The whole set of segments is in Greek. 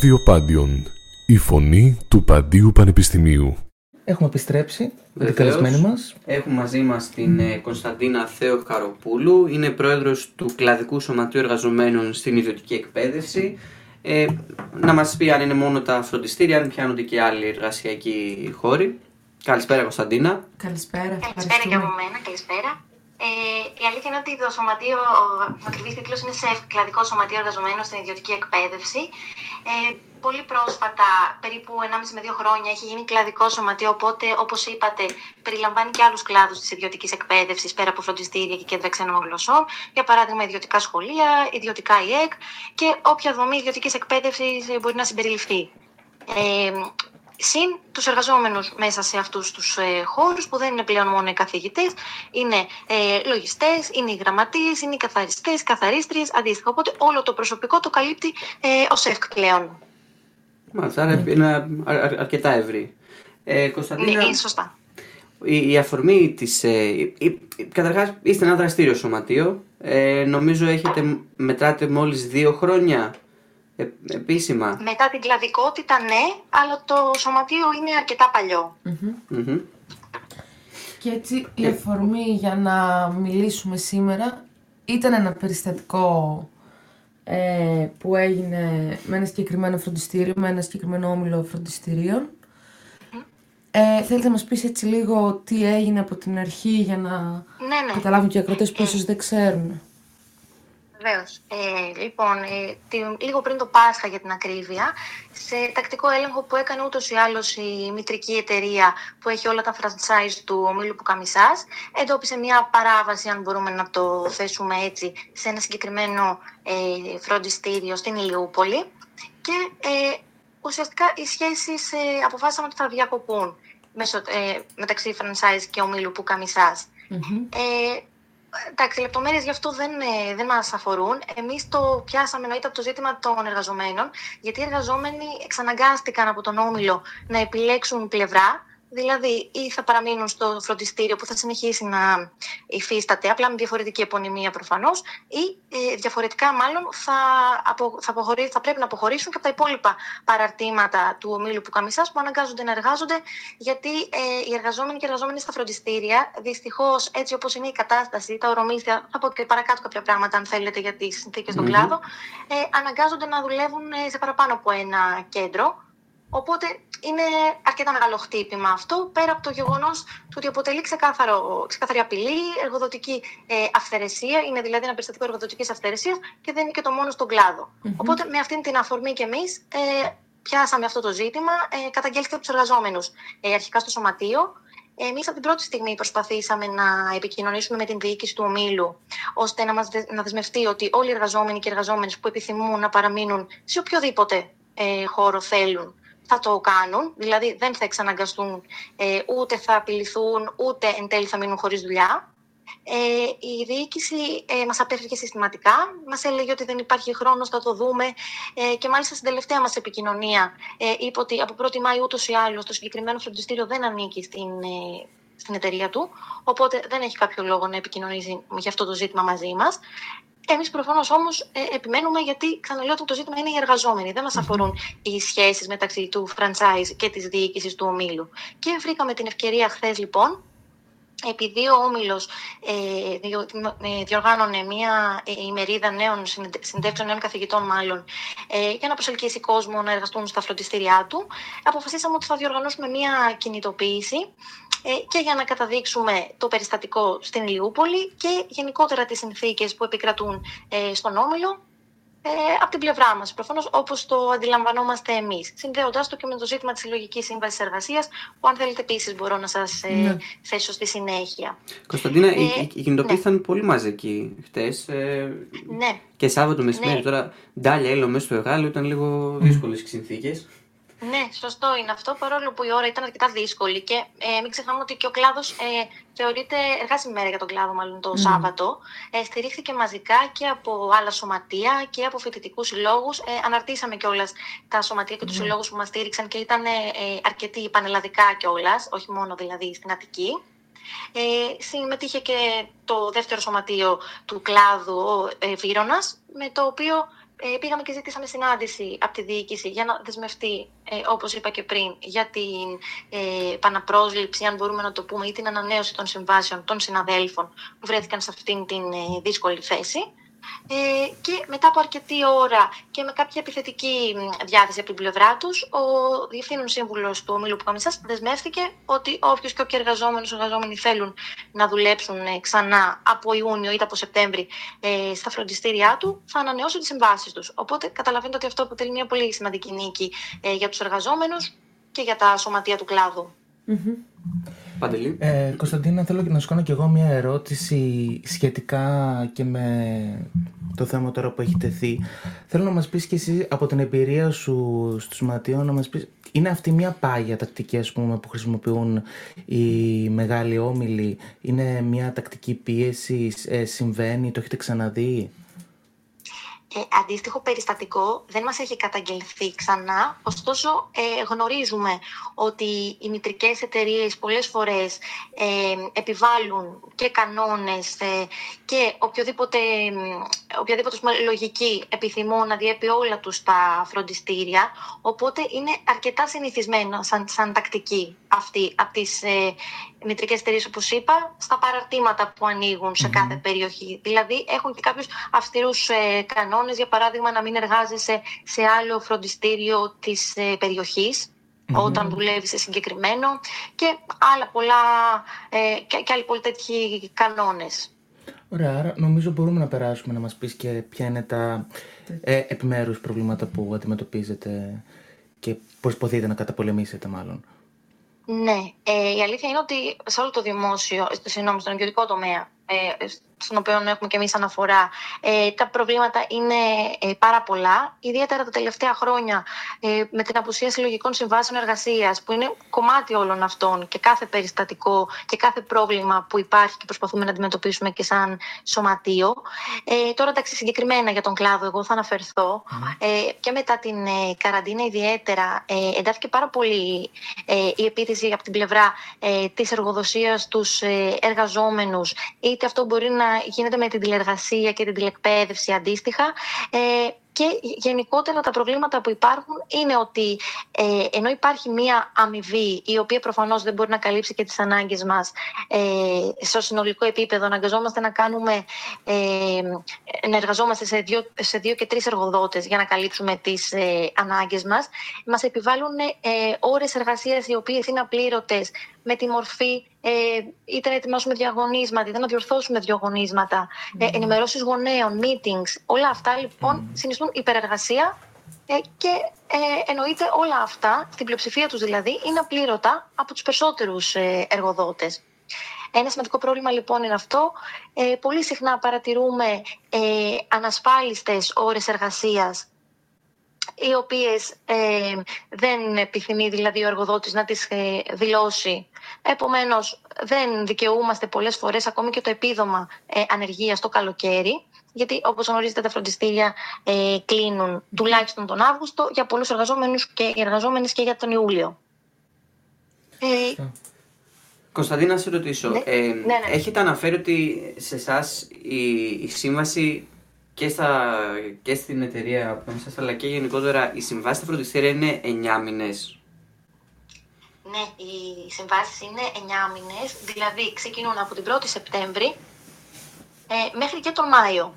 Βιοπάντιον, η φωνή του Παντείου Πανεπιστημίου. Έχουμε επιστρέψει με την καλεσμένη μας. Έχουμε μαζί μας την Κωνσταντίνα Θεοχαροπούλου. Είναι πρόεδρος του Κλαδικού Σωματείου Εργαζομένων στην Ιδιωτική Εκπαίδευση. Να μας πει αν είναι μόνο τα φροντιστήρια, αν πιάνονται και άλλοι εργασιακοί χώροι. Καλησπέρα, Κωνσταντίνα. Καλησπέρα. Καλησπέρα και από μένα. Καλησπέρα. Η αλήθεια είναι ότι το σωματείο, ο ακριβής τίτλος είναι ΣΕΦΚ, Κλαδικό Σωματείο Εργαζομένων στην Ιδιωτική Εκπαίδευση. Πολύ πρόσφατα, περίπου 1,5 με 2 χρόνια, έχει γίνει κλαδικό σωματείο, οπότε, όπως είπατε, περιλαμβάνει και άλλους κλάδους της ιδιωτικής εκπαίδευσης, πέρα από φροντιστήρια και κέντρα ξένων γλωσσών, για παράδειγμα ιδιωτικά σχολεία, ιδιωτικά ΙΕΚ και όποια δομή ιδιωτικής εκπαίδευσης μπορεί να συμπεριληφθεί. Συν τους εργαζόμενους μέσα σε αυτούς τους χώρους που δεν είναι πλέον μόνο οι καθηγητές, είναι λογιστές, είναι οι γραμματείς, είναι οι καθαριστές, καθαρίστριες, αντίστοιχα. Οπότε όλο το προσωπικό το καλύπτει ο ΣΕΦΚ πλέον. Μάλιστα, άρα είναι αρκετά ευρύ. Κωνσταντίνα, είναι σωστά. Η αφορμή της... Καταρχάς, είστε ένα δραστήριο σωματείο. Νομίζω μετράτε μόλις 2 χρόνια. Επίσημα. Μετά την κλαδικότητα, ναι, αλλά το σωματείο είναι αρκετά παλιό. Mm-hmm. Mm-hmm. Και έτσι η αφορμή για να μιλήσουμε σήμερα ήταν ένα περιστατικό που έγινε με ένα συγκεκριμένο φροντιστήριο, με ένα συγκεκριμένο όμιλο φροντιστηρίων. Mm-hmm. Θέλετε να μας πεις έτσι λίγο τι έγινε από την αρχή για να καταλάβουν και οι ακροτές που ίσως δεν ξέρουν. Βεβαίως. Λοιπόν, λίγο πριν το Πάσχα για την ακρίβεια, σε τακτικό έλεγχο που έκανε ούτως ή άλλως η μητρική εταιρεία που έχει όλα τα franchise του ομίλου Πουκαμισάς, εντόπισε μια παράβαση, αν μπορούμε να το θέσουμε έτσι, σε ένα συγκεκριμένο φροντιστήριο στην Ηλιούπολη και ουσιαστικά οι σχέσεις αποφάσισαν ότι θα διακοπούν μεταξύ franchise και ομίλου Πουκαμισάς. Mm-hmm. Εντάξει, οι λεπτομέρειες γι' αυτό δεν μας αφορούν. Εμείς το πιάσαμε εννοείται από το ζήτημα των εργαζομένων, γιατί οι εργαζόμενοι εξαναγκάστηκαν από τον όμιλο να επιλέξουν πλευρά, δηλαδή ή θα παραμείνουν στο φροντιστήριο που θα συνεχίσει να υφίσταται, απλά με διαφορετική επωνυμία προφανώς, ή διαφορετικά μάλλον θα πρέπει να αποχωρήσουν και από τα υπόλοιπα παραρτήματα του ομίλου Πουκαμισάς που αναγκάζονται να εργάζονται, γιατί οι εργαζόμενοι και οι εργαζόμενοι στα φροντιστήρια, δυστυχώς έτσι όπως είναι η κατάσταση, τα ορομίσια, θα πω και παρακάτω κάποια πράγματα αν θέλετε για τις συνθήκες στον κλάδο, αναγκάζονται να δουλεύουν σε παραπάνω από ένα κέντρο. Οπότε είναι αρκετά μεγάλο χτύπημα αυτό, πέρα από το γεγονός του ότι αποτελεί ξεκάθαρη απειλή, εργοδοτική αυθαιρεσία, είναι δηλαδή ένα περιστατικό εργοδοτικής αυθαιρεσίας και δεν είναι και το μόνο στον κλάδο. Mm-hmm. Οπότε με αυτήν την αφορμή και εμείς πιάσαμε αυτό το ζήτημα, καταγγέλθηκε από τους εργαζόμενους αρχικά στο σωματείο. Εμείς από την πρώτη στιγμή προσπαθήσαμε να επικοινωνήσουμε με την διοίκηση του ομίλου, ώστε να δεσμευτεί ότι όλοι οι εργαζόμενοι και οι εργαζόμενες που επιθυμούν να παραμείνουν σε οποιοδήποτε χώρο θέλουν, θα το κάνουν, δηλαδή δεν θα εξαναγκαστούν, ούτε θα απειληθούν, ούτε εν τέλει θα μείνουν χωρίς δουλειά. Η διοίκηση μας απέφυγε συστηματικά, μας έλεγε ότι δεν υπάρχει χρόνος, θα το δούμε και μάλιστα στην τελευταία μας επικοινωνία είπε ότι από 1η Μάη ούτως ή άλλως το συγκεκριμένο φροντιστήριο δεν ανήκει στην εταιρεία του, οπότε δεν έχει κάποιο λόγο να επικοινωνήσει για αυτό το ζήτημα μαζί μας. Εμείς προφανώς όμως επιμένουμε, γιατί ξαναλέω ότι το ζήτημα είναι οι εργαζόμενοι. Δεν μας αφορούν οι σχέσεις μεταξύ του franchise και της διοίκησης του ομίλου. Και βρήκαμε την ευκαιρία χθες λοιπόν, επειδή ο Όμιλος διοργάνωνε μια ημερίδα νέων συνεντεύξεων, νέων καθηγητών μάλλον, για να προσελκύσει κόσμο να εργαστούν στα φροντιστήριά του, αποφασίσαμε ότι θα διοργανώσουμε μια κινητοποίηση και για να καταδείξουμε το περιστατικό στην Ηλιούπολη και γενικότερα τις συνθήκες που επικρατούν στον Όμιλο από την πλευρά μας, προφανώς όπως το αντιλαμβανόμαστε εμείς, συνδέοντας το και με το ζήτημα της συλλογικής σύμβασης εργασίας, που αν θέλετε επίσης μπορώ να σας θέσω στη συνέχεια. Κωνσταντίνα, η κινητοποίηση ήταν πολύ μαζική χτες και Σάββατο μεσημέρι, τώρα ντάλια έλαιο μέσα στο Αιγάλεω, ήταν λίγο δύσκολες οι συνθήκες. Ναι, σωστό είναι αυτό, παρόλο που η ώρα ήταν αρκετά δύσκολη και μην ξεχνάμε ότι και ο κλάδος θεωρείται εργάσιμη μέρα για τον κλάδο, μάλλον το Σάββατο. Στηρίχθηκε μαζικά και από άλλα σωματεία και από φοιτητικούς συλλόγους. Αναρτήσαμε κιόλας τα σωματεία και τους συλλόγους που μας στήριξαν και ήταν αρκετοί πανελλαδικά κιόλας, όχι μόνο δηλαδή στην Αττική. Συμμετείχε και το δεύτερο σωματείο του κλάδου, ο Βήρωνας, με το οποίο πήγαμε και ζητήσαμε συνάντηση από τη διοίκηση για να δεσμευτεί, όπως είπα και πριν, για την επαναπρόσληψη, αν μπορούμε να το πούμε, ή την ανανέωση των συμβάσεων των συναδέλφων που βρέθηκαν σε αυτήν την δύσκολη θέση. Και μετά από αρκετή ώρα και με κάποια επιθετική διάθεση από την πλευρά τους, ο διευθύνων σύμβουλος του ομίλου Πουκαμισάς δεσμεύτηκε ότι όποιος και όποιοι εργαζόμενοι θέλουν να δουλέψουν ξανά από Ιούνιο ή από Σεπτέμβρη στα φροντιστήριά του, θα ανανεώσουν τις συμβάσεις τους. Οπότε καταλαβαίνετε ότι αυτό αποτελεί μια πολύ σημαντική νίκη για τους εργαζόμενους και για τα σωματεία του κλάδου. Mm-hmm. Κωνσταντίνα, θέλω να σου κάνω και εγώ μια ερώτηση σχετικά και με το θέμα τώρα που έχει τεθεί. Θέλω να μας πεις και εσύ από την εμπειρία σου στους σωματείων, να μας πεις, είναι αυτή μια πάγια τακτική, ας πούμε, που χρησιμοποιούν οι μεγάλοι όμιλοι? Είναι μια τακτική πίεση, συμβαίνει, το έχετε ξαναδεί? Αντίστοιχο περιστατικό δεν μας έχει καταγγελθεί ξανά, ωστόσο γνωρίζουμε ότι οι μητρικές εταιρείες πολλές φορές επιβάλλουν και κανόνες και οποιαδήποτε λογική επιθυμούν να διέπει όλα τους τα φροντιστήρια, οπότε είναι αρκετά συνηθισμένα σαν τακτική αυτή από τις μητρικές εταιρείες, όπως είπα, στα παραρτήματα που ανοίγουν σε κάθε περιοχή. Δηλαδή έχουν και κάποιους αυστηρούς κανόνες, για παράδειγμα να μην εργάζεσαι σε άλλο φροντιστήριο της περιοχής όταν δουλεύεις σε συγκεκριμένο και άλλα πολλά και άλλοι πολλοί τέτοιοι κανόνες. Ωραία, άρα νομίζω μπορούμε να περάσουμε να μας πεις και ποια είναι τα επιμέρους προβλήματα που αντιμετωπίζετε και προσπαθείτε να καταπολεμήσετε μάλλον. Ναι, η αλήθεια είναι ότι σε όλο το δημόσιο, στον ιδιωτικό τομέα, στον οποίο έχουμε και εμείς αναφορά, τα προβλήματα είναι πάρα πολλά, ιδιαίτερα τα τελευταία χρόνια με την απουσία συλλογικών συμβάσεων εργασίας, που είναι κομμάτι όλων αυτών και κάθε περιστατικό και κάθε πρόβλημα που υπάρχει και προσπαθούμε να αντιμετωπίσουμε και σαν σωματείο. Τώρα, εντάξει, συγκεκριμένα για τον κλάδο εγώ θα αναφερθώ. Και μετά την καραντίνα ιδιαίτερα εντάθηκε πάρα πολύ η επίθεση από την πλευρά της εργοδοσίας στους εργαζόμενους, είτε αυτό μπορεί να γίνεται με την τηλεργασία και την τηλεκπαίδευση αντίστοιχα. Και γενικότερα τα προβλήματα που υπάρχουν είναι ότι ενώ υπάρχει μία αμοιβή η οποία προφανώς δεν μπορεί να καλύψει και τις ανάγκες μας στο συνολικό επίπεδο, αναγκαζόμαστε να εργαζόμαστε σε δύο και τρεις εργοδότες για να καλύψουμε τις ανάγκες μας. Μας επιβάλλουν ώρες εργασίας οι οποίες είναι απλήρωτες, με τη μορφή είτε να ετοιμάσουμε διαγωνίσματα, είτε να διορθώσουμε διαγωνίσματα, ενημερώσεις γονέων, meetings. Όλα αυτά λοιπόν συνιστούν υπερεργασία και εννοείται όλα αυτά, στην πλειοψηφία τους δηλαδή, είναι απλήρωτα από τους περισσότερους εργοδότες. Ένα σημαντικό πρόβλημα λοιπόν είναι αυτό. Πολύ συχνά παρατηρούμε ανασφάλιστες ώρες εργασίας, οι οποίες δεν επιθυμεί δηλαδή ο εργοδότης να τις δηλώσει. Επομένως, δεν δικαιούμαστε πολλές φορές ακόμη και το επίδομα ανεργίας το καλοκαίρι, γιατί όπως γνωρίζετε τα φροντιστήρια κλείνουν τουλάχιστον τον Αύγουστο για πολλούς εργαζόμενους και εργαζόμενες και για τον Ιούλιο. Κωνσταντίνα, να σε ρωτήσω. Ναι. Έχετε αναφέρει ότι σε εσάς η σύμβαση και στην εταιρεία που είμαστε, αλλά και γενικότερα οι συμβάσεις στα φροντιστήρια είναι 9 μήνες. Ναι, οι συμβάσεις είναι 9 μήνες, δηλαδή ξεκινούν από την 1η Σεπτέμβρη μέχρι και τον Μάιο.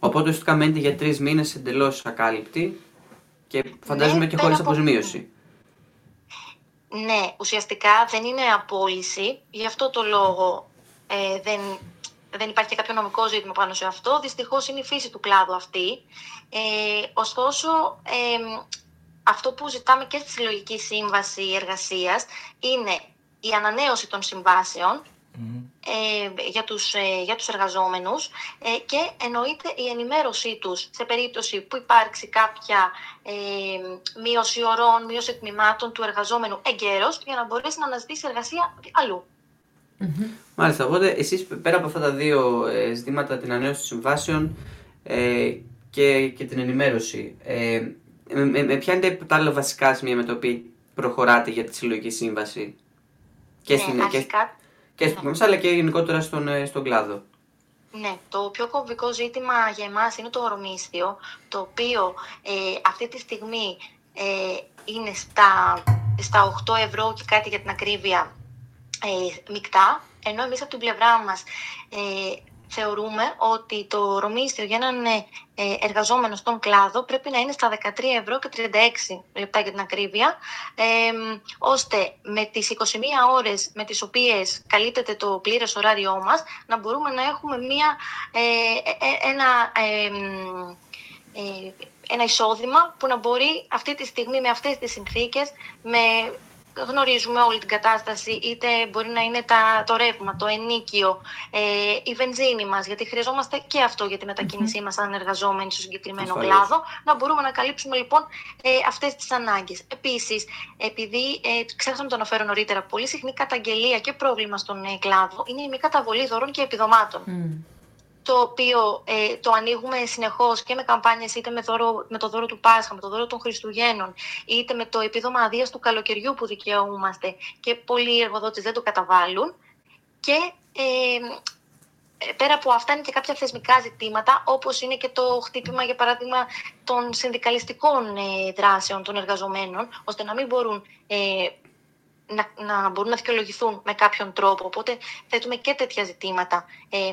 Οπότε ουσιαστικά μένετε για 3 μήνες εντελώς ακάλυπτη και φαντάζομαι και χωρίς αποζημίωση. Ναι, ουσιαστικά δεν είναι απόλυση, γι' αυτό το λόγο δεν υπάρχει και κάποιο νομικό ζήτημα πάνω σε αυτό. Δυστυχώς είναι η φύση του κλάδου αυτή. Ωστόσο, αυτό που ζητάμε και στη συλλογική σύμβαση εργασίας είναι η ανανέωση των συμβάσεων για τους εργαζόμενους και εννοείται η ενημέρωσή τους σε περίπτωση που υπάρξει κάποια μείωση ωρών, μείωση τμήματων του εργαζόμενου εγκαίρως, για να μπορέσει να αναζητήσει εργασία αλλού. Μάλιστα, οπότε εσείς πέρα από αυτά τα δύο ζητήματα, την ανανέωση των συμβάσεων και την ενημέρωση, ποια είναι τα άλλα βασικά σημεία με τα οποία προχωράτε για τη συλλογική σύμβαση και στην Πουκαμισά αλλά και γενικότερα στον κλάδο? Ναι, το πιο κομβικό ζήτημα για εμάς είναι το ορμίσθιο, το οποίο αυτή τη στιγμή είναι στα 8 ευρώ και κάτι για την ακρίβεια μεικτά, ενώ εμείς από την πλευρά μας θεωρούμε ότι το ορμίσθιο για έναν εργαζόμενο στον κλάδο πρέπει να είναι στα 13 ευρώ και 36 λεπτά για την ακρίβεια, ώστε με τις 21 ώρες με τις οποίες καλύπτεται το πλήρες ωράριό μας να μπορούμε να έχουμε ένα εισόδημα που να μπορεί αυτή τη στιγμή με αυτές τις συνθήκες, γνωρίζουμε όλη την κατάσταση, είτε μπορεί να είναι το ρεύμα, το ενοίκιο, η βενζίνη μας, γιατί χρειαζόμαστε και αυτό για τη μετακίνησή μας σαν εργαζόμενοι στο συγκεκριμένο κλάδο, να μπορούμε να καλύψουμε λοιπόν αυτές τις ανάγκες. Επίσης, επειδή ξέχασα να το αναφέρω νωρίτερα, πολύ συχνή καταγγελία και πρόβλημα στον κλάδο είναι η μη καταβολή δωρών και επιδομάτων. Το οποίο το ανοίγουμε συνεχώς και με καμπάνιες, είτε με το δώρο του Πάσχα, με το δώρο των Χριστουγέννων, είτε με το επίδομα αδείας του καλοκαιριού που δικαιούμαστε, και πολλοί εργοδότες δεν το καταβάλουν. Και πέρα από αυτά είναι και κάποια θεσμικά ζητήματα, όπως είναι και το χτύπημα, για παράδειγμα, των συνδικαλιστικών δράσεων των εργαζομένων, ώστε να μην μπορούν να μπορούν να δικαιολογηθούν με κάποιον τρόπο. Οπότε θέτουμε και τέτοια ζητήματα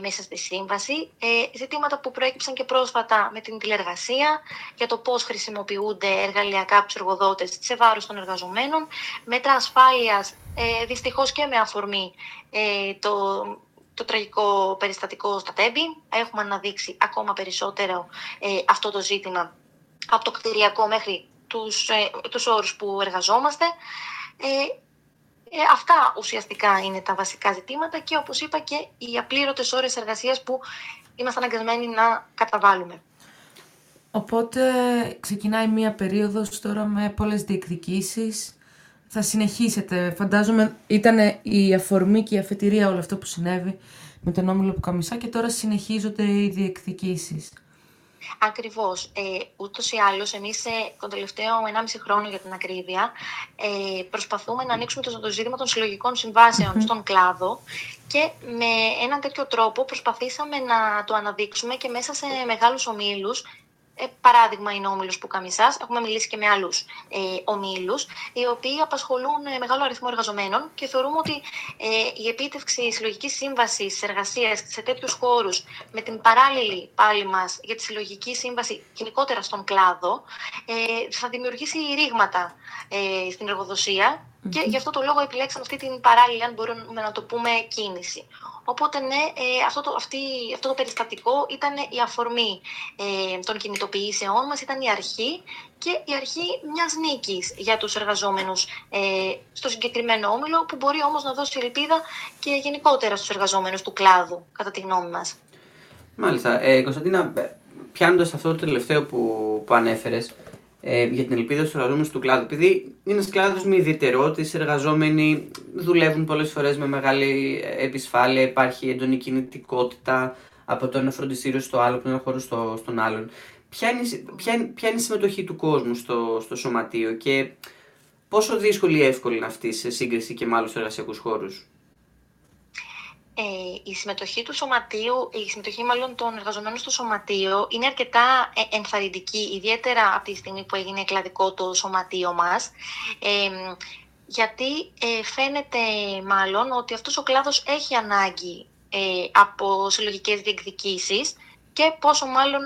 μέσα στη σύμβαση. Ζητήματα που προέκυψαν και πρόσφατα με την τηλεργασία, για το πώς χρησιμοποιούνται εργαλειακά από τους εργοδότες σε βάρος των εργαζομένων. Μέτρα ασφάλειας, δυστυχώς και με αφορμή το τραγικό περιστατικό στα Τέμπη. Έχουμε αναδείξει ακόμα περισσότερο αυτό το ζήτημα, από το κτηριακό μέχρι τους όρους που εργαζόμαστε. Αυτά ουσιαστικά είναι τα βασικά ζητήματα, και όπως είπα και οι απλήρωτες ώρες εργασίας που είμαστε αναγκασμένοι να καταβάλουμε. Οπότε ξεκινάει μία περίοδος τώρα με πολλές διεκδικήσεις. Θα συνεχίσετε, φαντάζομαι, ήταν η αφορμή και η αφετηρία όλο αυτό που συνέβη με τον όμιλο Πουκαμισά, και τώρα συνεχίζονται οι διεκδικήσεις. Ακριβώς. Ούτως ή άλλως, εμείς τον τελευταίο 1,5 χρόνο για την ακρίβεια προσπαθούμε να ανοίξουμε το ζήτημα των συλλογικών συμβάσεων στον κλάδο, και με έναν τέτοιο τρόπο προσπαθήσαμε να το αναδείξουμε και μέσα σε μεγάλους ομίλους. Παράδειγμα είναι ο όμιλος Πουκαμισάς, έχουμε μιλήσει και με άλλους ομίλους, οι οποίοι απασχολούν μεγάλο αριθμό εργαζομένων, και θεωρούμε ότι η επίτευξη συλλογικής σύμβασης εργασίας σε τέτοιους χώρους, με την παράλληλη πάλι μας για τη συλλογική σύμβαση γενικότερα στον κλάδο, θα δημιουργήσει ρήγματα στην εργοδοσία, και γι' αυτό το λόγο επιλέξαμε αυτή την παράλληλη, αν μπορούμε να το πούμε, κίνηση. Οπότε ναι, αυτό το περιστατικό ήταν η αφορμή των κινητοποιήσεών μας, ήταν η αρχή, και η αρχή μιας νίκης για τους εργαζόμενους στο συγκεκριμένο όμιλο, που μπορεί όμως να δώσει ελπίδα και γενικότερα στους εργαζόμενους του κλάδου, κατά τη γνώμη μας. Μάλιστα. Κωνσταντίνα, πιάνοντας αυτό το τελευταίο που ανέφερες, για την ελπίδα στους εργαζόμενους του κλάδου, επειδή είναι ένας κλάδος με ιδιαιτερότητες, οι εργαζόμενοι δουλεύουν πολλές φορές με μεγάλη επισφάλεια, υπάρχει έντονη κινητικότητα από το ένα φροντιστήριο στο άλλο, από τον ένα χώρο στον άλλον. Ποια είναι η συμμετοχή του κόσμου στο σωματείο, και πόσο δύσκολη ή εύκολη είναι αυτή σε σύγκριση και με άλλους εργασιακούς χώρους? Η συμμετοχή του σωματείου, η συμμετοχή μάλλον των εργαζομένων στο σωματείο είναι αρκετά ενθαρρυντική, ιδιαίτερα από τη στιγμή που έγινε κλαδικό το σωματείο μας, γιατί φαίνεται μάλλον ότι αυτός ο κλάδος έχει ανάγκη από συλλογικές διεκδικήσεις, και πόσο μάλλον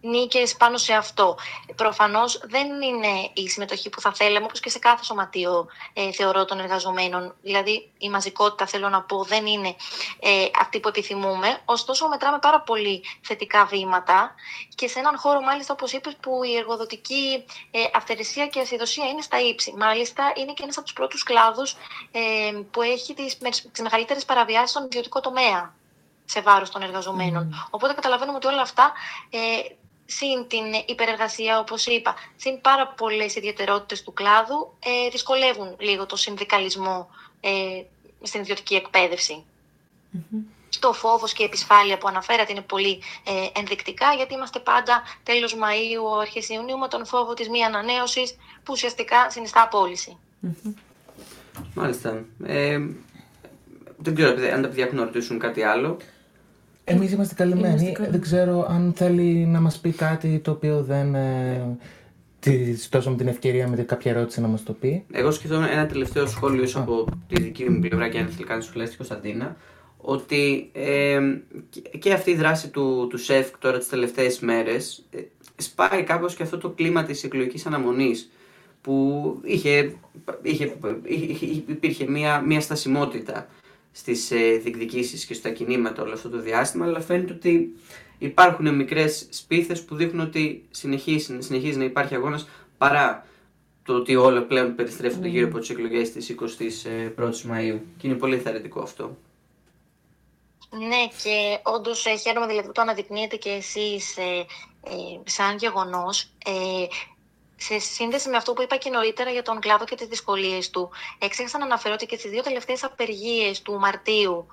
νίκες πάνω σε αυτό. Προφανώς δεν είναι η συμμετοχή που θα θέλαμε, όπως και σε κάθε σωματείο θεωρώ των εργαζομένων. Δηλαδή η μαζικότητα, θέλω να πω, δεν είναι αυτή που επιθυμούμε. Ωστόσο μετράμε πάρα πολύ θετικά βήματα, και σε έναν χώρο, μάλιστα, όπως είπες, που η εργοδοτική αυθαιρεσία και ασυδοσία είναι στα ύψη. Μάλιστα είναι και ένας από τους πρώτους κλάδους που έχει τις μεγαλύτερες παραβιάσεις στον ιδιωτικό τομέα σε βάρος των εργαζομένων. Οπότε καταλαβαίνουμε ότι όλα αυτά, συν την υπερεργασία, όπως είπα, συν πάρα πολλές ιδιαιτερότητες του κλάδου, δυσκολεύουν λίγο το συνδικαλισμό στην ιδιωτική εκπαίδευση. Το φόβος και η επισφάλεια που αναφέρατε είναι πολύ ενδεικτικά, γιατί είμαστε πάντα τέλος Μαΐου, αρχές Ιουνίου, με τον φόβο της μη ανανέωσης, που ουσιαστικά συνιστά απόλυση. Μάλιστα. Δεν ξέρω αν τα παιδιά έχουν να ρωτήσουν κάτι άλλο. Εμείς είμαστε καλυμμένοι. Δεν ξέρω αν θέλει να μας πει κάτι το οποίο δεν... Της δώσαμε την ευκαιρία με κάποια ερώτηση να μας το πει. Εγώ σκεφτόμουν ένα τελευταίο σχόλιο από τη δική μου πλευρά και αν θέλει κάτι σου λέει στην Κωνσταντίνα. Ότι και αυτή η δράση του ΣΕΦΚ τώρα τις τελευταίες μέρες σπάει κάπως και αυτό το κλίμα της εκλογικής αναμονής που υπήρχε μια στασιμότητα στις διεκδικήσεις και στα κινήματα όλο αυτό το διάστημα, αλλά φαίνεται ότι υπάρχουν μικρές σπίθες που δείχνουν ότι συνεχίζει να υπάρχει αγώνας παρά το ότι όλα πλέον περιστρέφονται γύρω από τις εκλογές της 21ης Μαΐου και είναι πολύ ενθαρρυντικό αυτό. Ναι, και όντως χαίρομαι που το αναδεικνύετε και εσείς σαν γεγονός. Σε σύνδεση με αυτό που είπα και νωρίτερα για τον κλάδο και τις δυσκολίες του, ξέχασα να αναφέρω ότι και στις δύο τελευταίες απεργίες του Μαρτίου,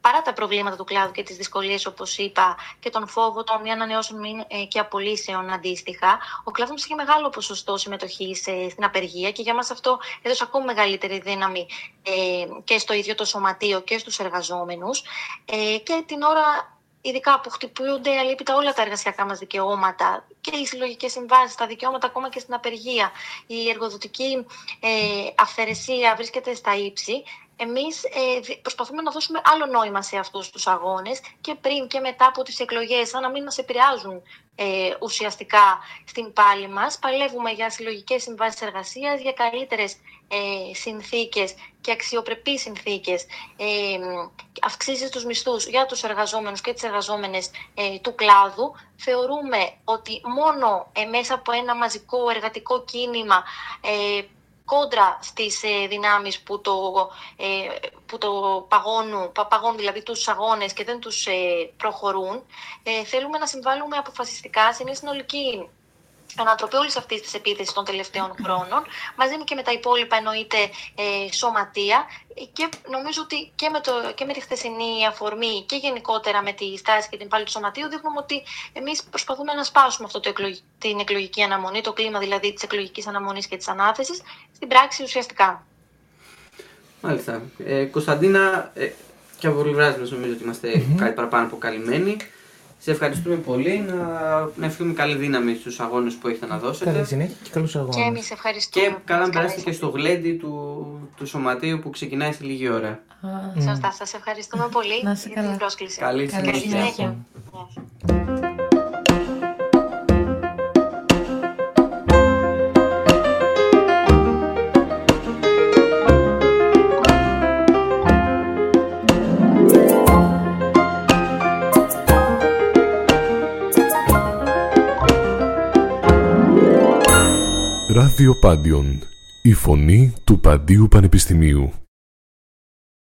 παρά τα προβλήματα του κλάδου και τις δυσκολίες, όπως είπα, και τον φόβο των μη ανανεώσεων και απολύσεων αντίστοιχα, ο κλάδος μας είχε μεγάλο ποσοστό συμμετοχής στην απεργία και για μας αυτό έδωσε ακόμη μεγαλύτερη δύναμη και στο ίδιο το σωματείο και στους εργαζόμενους. Και την ώρα... ειδικά που χτυπούνται αλήπητα όλα τα εργασιακά μας δικαιώματα και οι συλλογικές συμβάσεις, τα δικαιώματα ακόμα και στην απεργία, η εργοδοτική αυθαιρεσία βρίσκεται στα ύψη. Εμείς προσπαθούμε να δώσουμε άλλο νόημα σε αυτούς τους αγώνες και πριν και μετά από τις εκλογές, σαν να μην μας επηρεάζουν ουσιαστικά στην πάλη μας. Παλεύουμε για συλλογικές συμβάσεις εργασίας, για καλύτερες συνθήκες και αξιοπρεπείς συνθήκες, αυξήσεις στους μισθούς για τους εργαζόμενους και τις εργαζόμενες του κλάδου. Θεωρούμε ότι μόνο μέσα από ένα μαζικό εργατικό κίνημα κόντρα στις δυνάμεις που παγώνουν δηλαδή τους αγώνες και δεν τους προχωρούν, θέλουμε να συμβάλλουμε αποφασιστικά σε μια συνολική ανατροπή όλης αυτής της επίθεσης των τελευταίων χρόνων, μαζί και με τα υπόλοιπα εννοείται σωματεία, και νομίζω ότι και με τη χθεσινή αφορμή και γενικότερα με τη στάση και την πάλη του σωματείου δείχνουμε ότι εμείς προσπαθούμε να σπάσουμε αυτό την εκλογική αναμονή, το κλίμα δηλαδή της εκλογικής αναμονής και της ανάθεσης, στην πράξη ουσιαστικά. Μάλιστα. Κωνσταντίνα, και από βολιβράζοντας νομίζω ότι είμαστε κάτι παραπάνω από καλυμμένοι. Σε ευχαριστούμε πολύ. Να ευχηθούμε καλή δύναμη στους αγώνες που έχετε να δώσετε. Καλή συνέχεια και καλούς αγώνες. Και εμείς ευχαριστούμε. Και καλά να περάσετε και στο γλέντι του σωματείου που ξεκινάει σε λίγη ώρα. Σωστά. Σας ευχαριστούμε πολύ για την πρόσκληση. Καλή συνέχεια. Πάντειο Πανεπιστήμιου. Η φωνή του Παντείου Πανεπιστημίου.